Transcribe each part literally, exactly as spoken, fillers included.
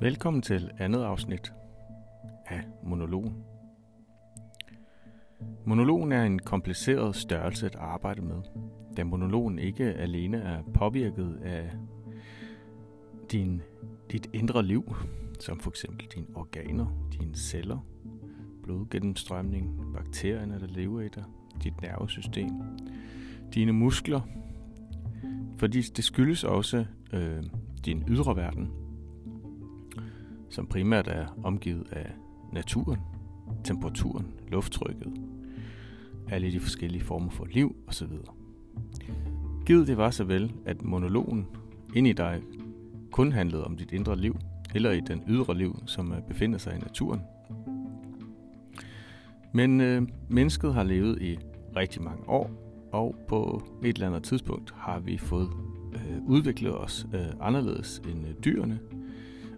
Velkommen til andet afsnit af monologen. Monologen er en kompliceret størrelse at arbejde med, da monologen ikke alene er påvirket af din, dit indre liv, som for eksempel dine organer, dine celler, blodgennemstrømning, bakterierne, der lever i dig, dit nervesystem, dine muskler, fordi det skyldes også øh, din ydre verden, som primært er omgivet af naturen, temperaturen, lufttrykket, alle de forskellige former for liv osv. Givet det var så vel, at monologen ind i dig kun handlede om dit indre liv, eller i den ydre liv, som befinder sig i naturen. Men øh, mennesket har levet i rigtig mange år, og på et eller andet tidspunkt har vi fået øh, udviklet os øh, anderledes end øh, dyrene.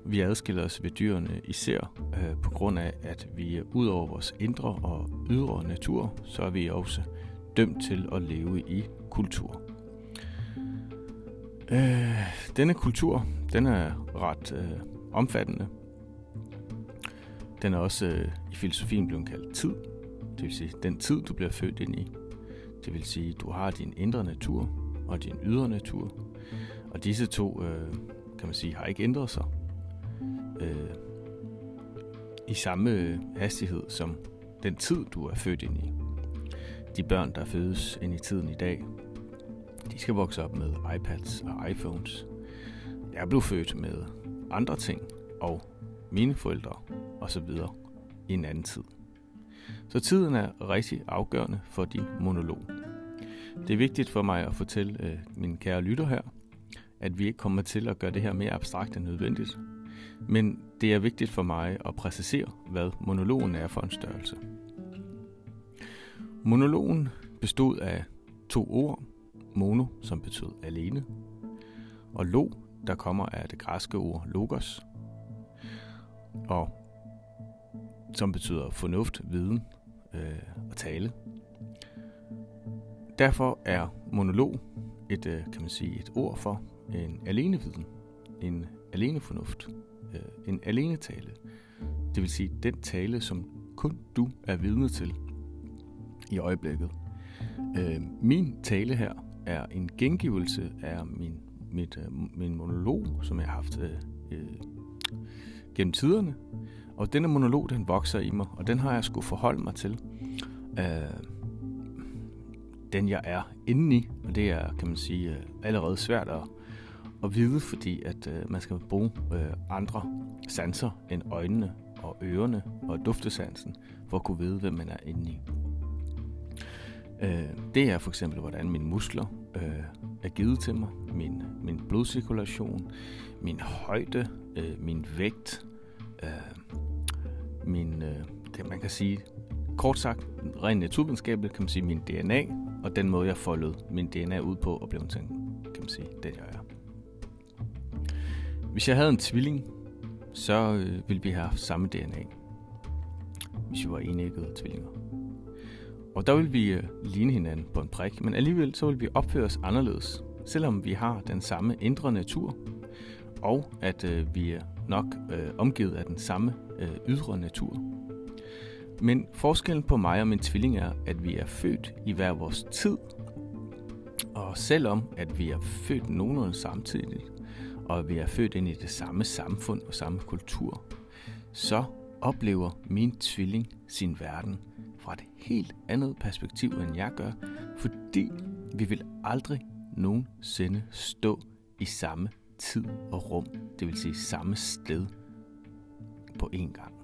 Vi adskiller os ved dyrene især øh, på grund af, at vi ud over vores indre og ydre natur, så er vi også dømt til at leve i kultur. Øh, denne kultur, den er ret øh, omfattende. Den er også øh, i filosofien blevet kaldt tid, det vil sige den tid, du bliver født ind i. Det vil sige, du har din indre natur og din ydre natur, og disse to, øh, kan man sige, har ikke ændret sig. Øh, i samme hastighed som den tid, du er født ind i. De børn, der fødes ind i tiden i dag, de skal vokse op med iPads og iPhones. Jeg blev født med andre ting og mine forældre osv. i en anden tid. Så tiden er rigtig afgørende for din monolog. Det er vigtigt for mig at fortælle øh, mine kære lytter her, at vi ikke kommer til at gøre det her mere abstrakt end nødvendigt. Men det er vigtigt for mig at præcisere, hvad monologen er for en størrelse. Monologen bestod af to ord, mono, som betød alene, og lo, der kommer af det græske ord logos, og som betyder fornuft, viden øh, og tale. Derfor er monolog et, øh, kan man sige, et ord for en aleneviden, en alene fornuft, en alene tale. Det vil sige den tale, som kun du er vidne til i øjeblikket. Min tale her er en gengivelse af min, mit, min monolog, som jeg har haft øh, gennem tiderne. Og denne monolog, den vokser i mig, og den har jeg skulle forholde mig til. Øh, den jeg er inde i, og det er, kan man sige, allerede svært at og vide, fordi at øh, man skal bruge øh, andre sanser end øjnene og ørerne og duftesansen for at kunne vide, hvem man er inde i. Øh, det er for eksempel, hvordan mine muskler øh, er givet til mig, min, min blodcirkulation, min højde, øh, min vægt, øh, min, øh, det man kan sige, kort sagt, rent naturvidenskabeligt kan man sige, min D N A, og den måde, jeg foldede min D N A ud på og blev til, kan man sige, den jeg er. Hvis jeg havde en tvilling, så ville vi have haft samme D N A, hvis vi var enæggede tvillinger. Og der ville vi ligne hinanden på en prik, men alligevel så ville vi opføre os anderledes, selvom vi har den samme indre natur, og at øh, vi er nok øh, omgivet af den samme øh, ydre natur. Men forskellen på mig og min tvilling er, at vi er født i hver vores tid, og selvom at vi er født nogenlunde samtidig, og vi er født ind i det samme samfund og samme kultur, så oplever min tvilling sin verden fra et helt andet perspektiv, end jeg gør, fordi vi vil aldrig nogensinde stå i samme tid og rum, det vil sige samme sted på én gang.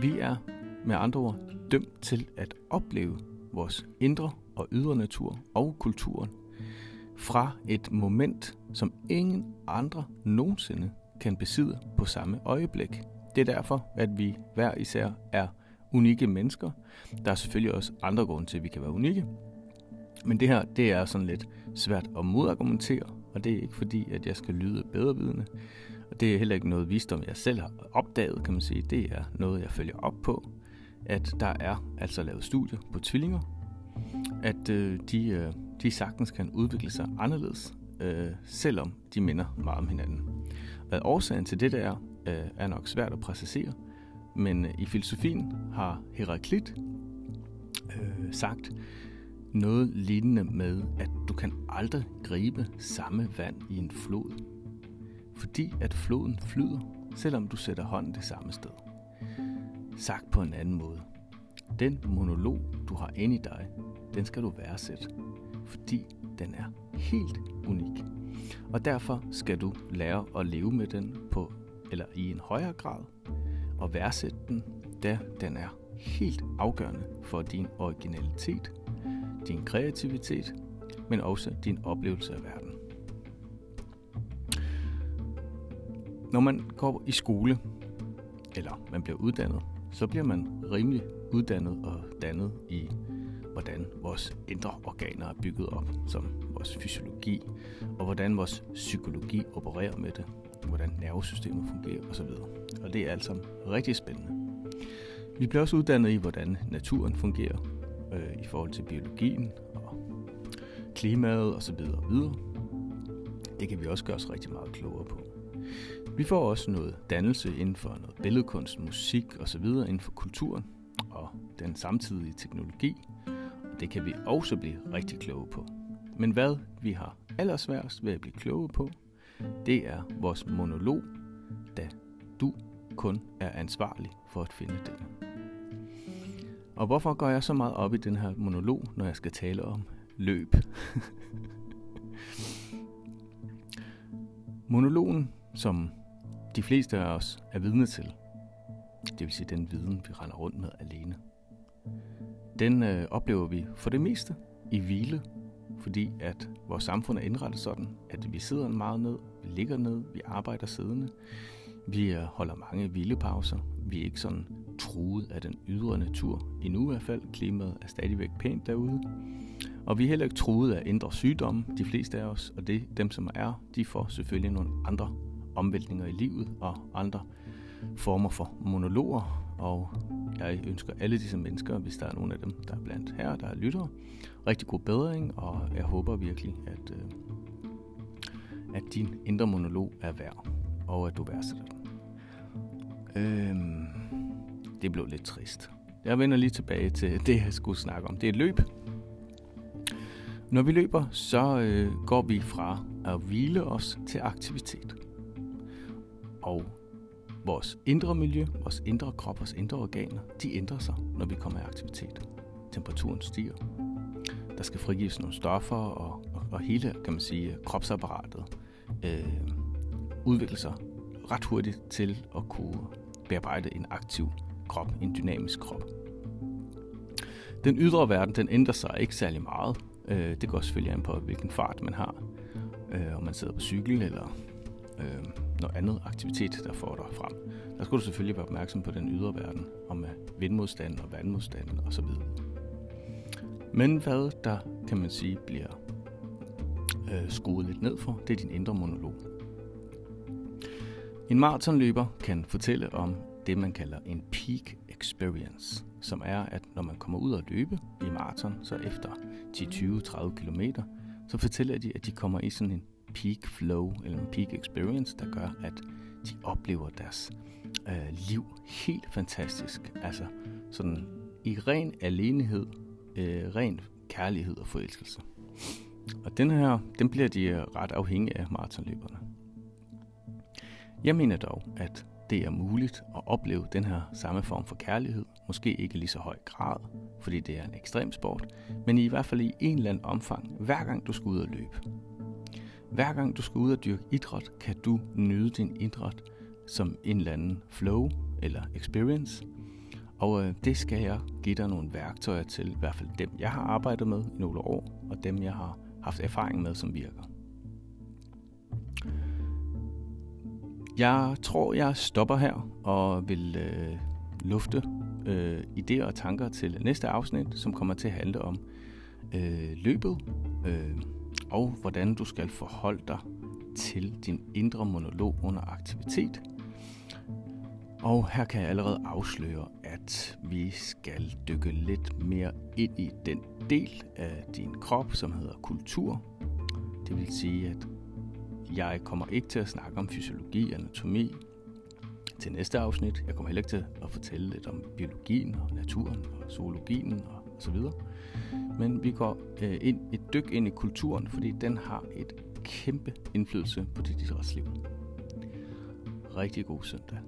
Vi er med andre ord dømt til at opleve vores indre og ydre natur og kulturen fra et moment, som ingen andre nogensinde kan besidde på samme øjeblik. Det er derfor, at vi hver især er unikke mennesker. Der er selvfølgelig også andre grunde til, at vi kan være unikke. Men det her, det er sådan lidt svært at modargumentere, og det er ikke fordi, at jeg skal lyde bedrevidende. Og det er heller ikke noget visdom, jeg selv har opdaget, kan man sige. Det er noget, jeg følger op på, at der er altså lavet studier på tvillinger, at øh, de... Øh, de sagtens kan udvikle sig anderledes, øh, selvom de minder meget om hinanden. Hvad årsagen til det er, øh, er nok svært at præcisere, men øh, i filosofien har Heraklit øh, sagt noget lignende med, at du kan aldrig gribe samme vand i en flod, fordi at floden flyder, selvom du sætter hånden det samme sted. Sagt på en anden måde. Den monolog, du har inde i dig, den skal du værdsætte, fordi den er helt unik. Og derfor skal du lære at leve med den på, eller i en højere grad, og værdsætte den, da den er helt afgørende for din originalitet, din kreativitet, men også din oplevelse af verden. Når man går i skole, eller man bliver uddannet, så bliver man rimelig uddannet og dannet i, hvordan vores indre organer er bygget op, som vores fysiologi, og hvordan vores psykologi opererer med det, hvordan nervesystemet fungerer osv. Og det er altså rigtig spændende. Vi bliver også uddannet i, hvordan naturen fungerer, øh, i forhold til biologien og klimaet osv. videre. Det kan vi også gøre os rigtig meget klogere på. Vi får også noget dannelse inden for noget billedkunst, musik osv. inden for kulturen og den samtidige teknologi. Og det kan vi også blive rigtig kloge på. Men hvad vi har allersværst ved at blive kloge på, det er vores monolog, da du kun er ansvarlig for at finde den. Og hvorfor går jeg så meget op i den her monolog, når jeg skal tale om løb? Monologen, som de fleste af os er vidne til, det vil sige den viden, vi render rundt med alene, den øh, oplever vi for det meste i hvile, fordi at vores samfund er indrettet sådan, at vi sidder meget ned, vi ligger ned, vi arbejder siddende, vi holder mange hvilepauser, vi er ikke sådan truet af den ydre natur, endnu i hvert fald, klimaet er stadigvæk pænt derude, og vi er heller ikke truet af indre sygdomme, de fleste af os, og det dem, som er, de får selvfølgelig nogle andre omvæltninger i livet og andre former for monologer, og jeg ønsker alle disse mennesker, hvis der er nogen af dem, der er blandt her, der er lyttere, rigtig god bedring, og jeg håber virkelig, at, øh, at din indre monolog er værd, og at du værdsætter den. Øhm, det blev lidt trist. Jeg vender lige tilbage til det, jeg skulle snakke om. Det er et løb. Når vi løber, så øh, går vi fra at hvile os til aktivitet. Og vores indre miljø, vores indre krop, vores indre organer, de ændrer sig, når vi kommer i aktivitet. Temperaturen stiger. Der skal frigives nogle stoffer, og, og, og hele, kan man sige, kropsapparatet øh, udvikler sig ret hurtigt til at kunne bearbejde en aktiv krop, en dynamisk krop. Den ydre verden, den ændrer sig ikke særlig meget. Øh, det går selvfølgelig an på, hvilken fart man har. Øh, om man sidder på cykel, eller øh, noget andet aktivitet, der får dig frem. Der skal du selvfølgelig være opmærksom på den ydre verden, og med vindmodstand og vandmodstand osv. Men hvad der, kan man sige, bliver øh, skruet lidt ned for, det er din indre monolog. En maratonløber kan fortælle om det, man kalder en peak experience, som er, at når man kommer ud og løbe i maraton, så efter ti, tyve, tredive kilometer, så fortæller de, at de kommer i sådan en peak flow, eller en peak experience, der gør, at de oplever deres øh, liv helt fantastisk. Altså sådan i ren alenehed, øh, ren kærlighed og forelskelse. Og den her, den bliver de ret afhængige af, maratonløberne. Jeg mener dog, at det er muligt at opleve den her samme form for kærlighed, måske ikke lige så høj grad, fordi det er en ekstrem sport, men i hvert fald i en eller anden omfang, hver gang du skal ud og løbe. Hver gang du skal ud og dyrke idræt, kan du nyde din idræt som en eller anden flow eller experience, og øh, det skal jeg give dig nogle værktøjer til, i hvert fald dem, jeg har arbejdet med i nogle år, og dem, jeg har haft erfaring med, som virker. Jeg tror, jeg stopper her og vil øh, lufte øh, idéer og tanker til næste afsnit, som kommer til at handle om øh, løbet øh, og hvordan du skal forholde dig til din indre monolog under aktivitet. Og her kan jeg allerede afsløre, at vi skal dykke lidt mere ind i den del af din krop, som hedder kultur. Det vil sige, at jeg kommer ikke til at snakke om fysiologi, anatomi, til næste afsnit. Jeg kommer heller ikke til at fortælle lidt om biologien og naturen og zoologien og så videre. Men vi går øh, ind, et dyk ind i kulturen, fordi den har et kæmpe indflydelse på dit idrætsliv. Rigtig god søndag.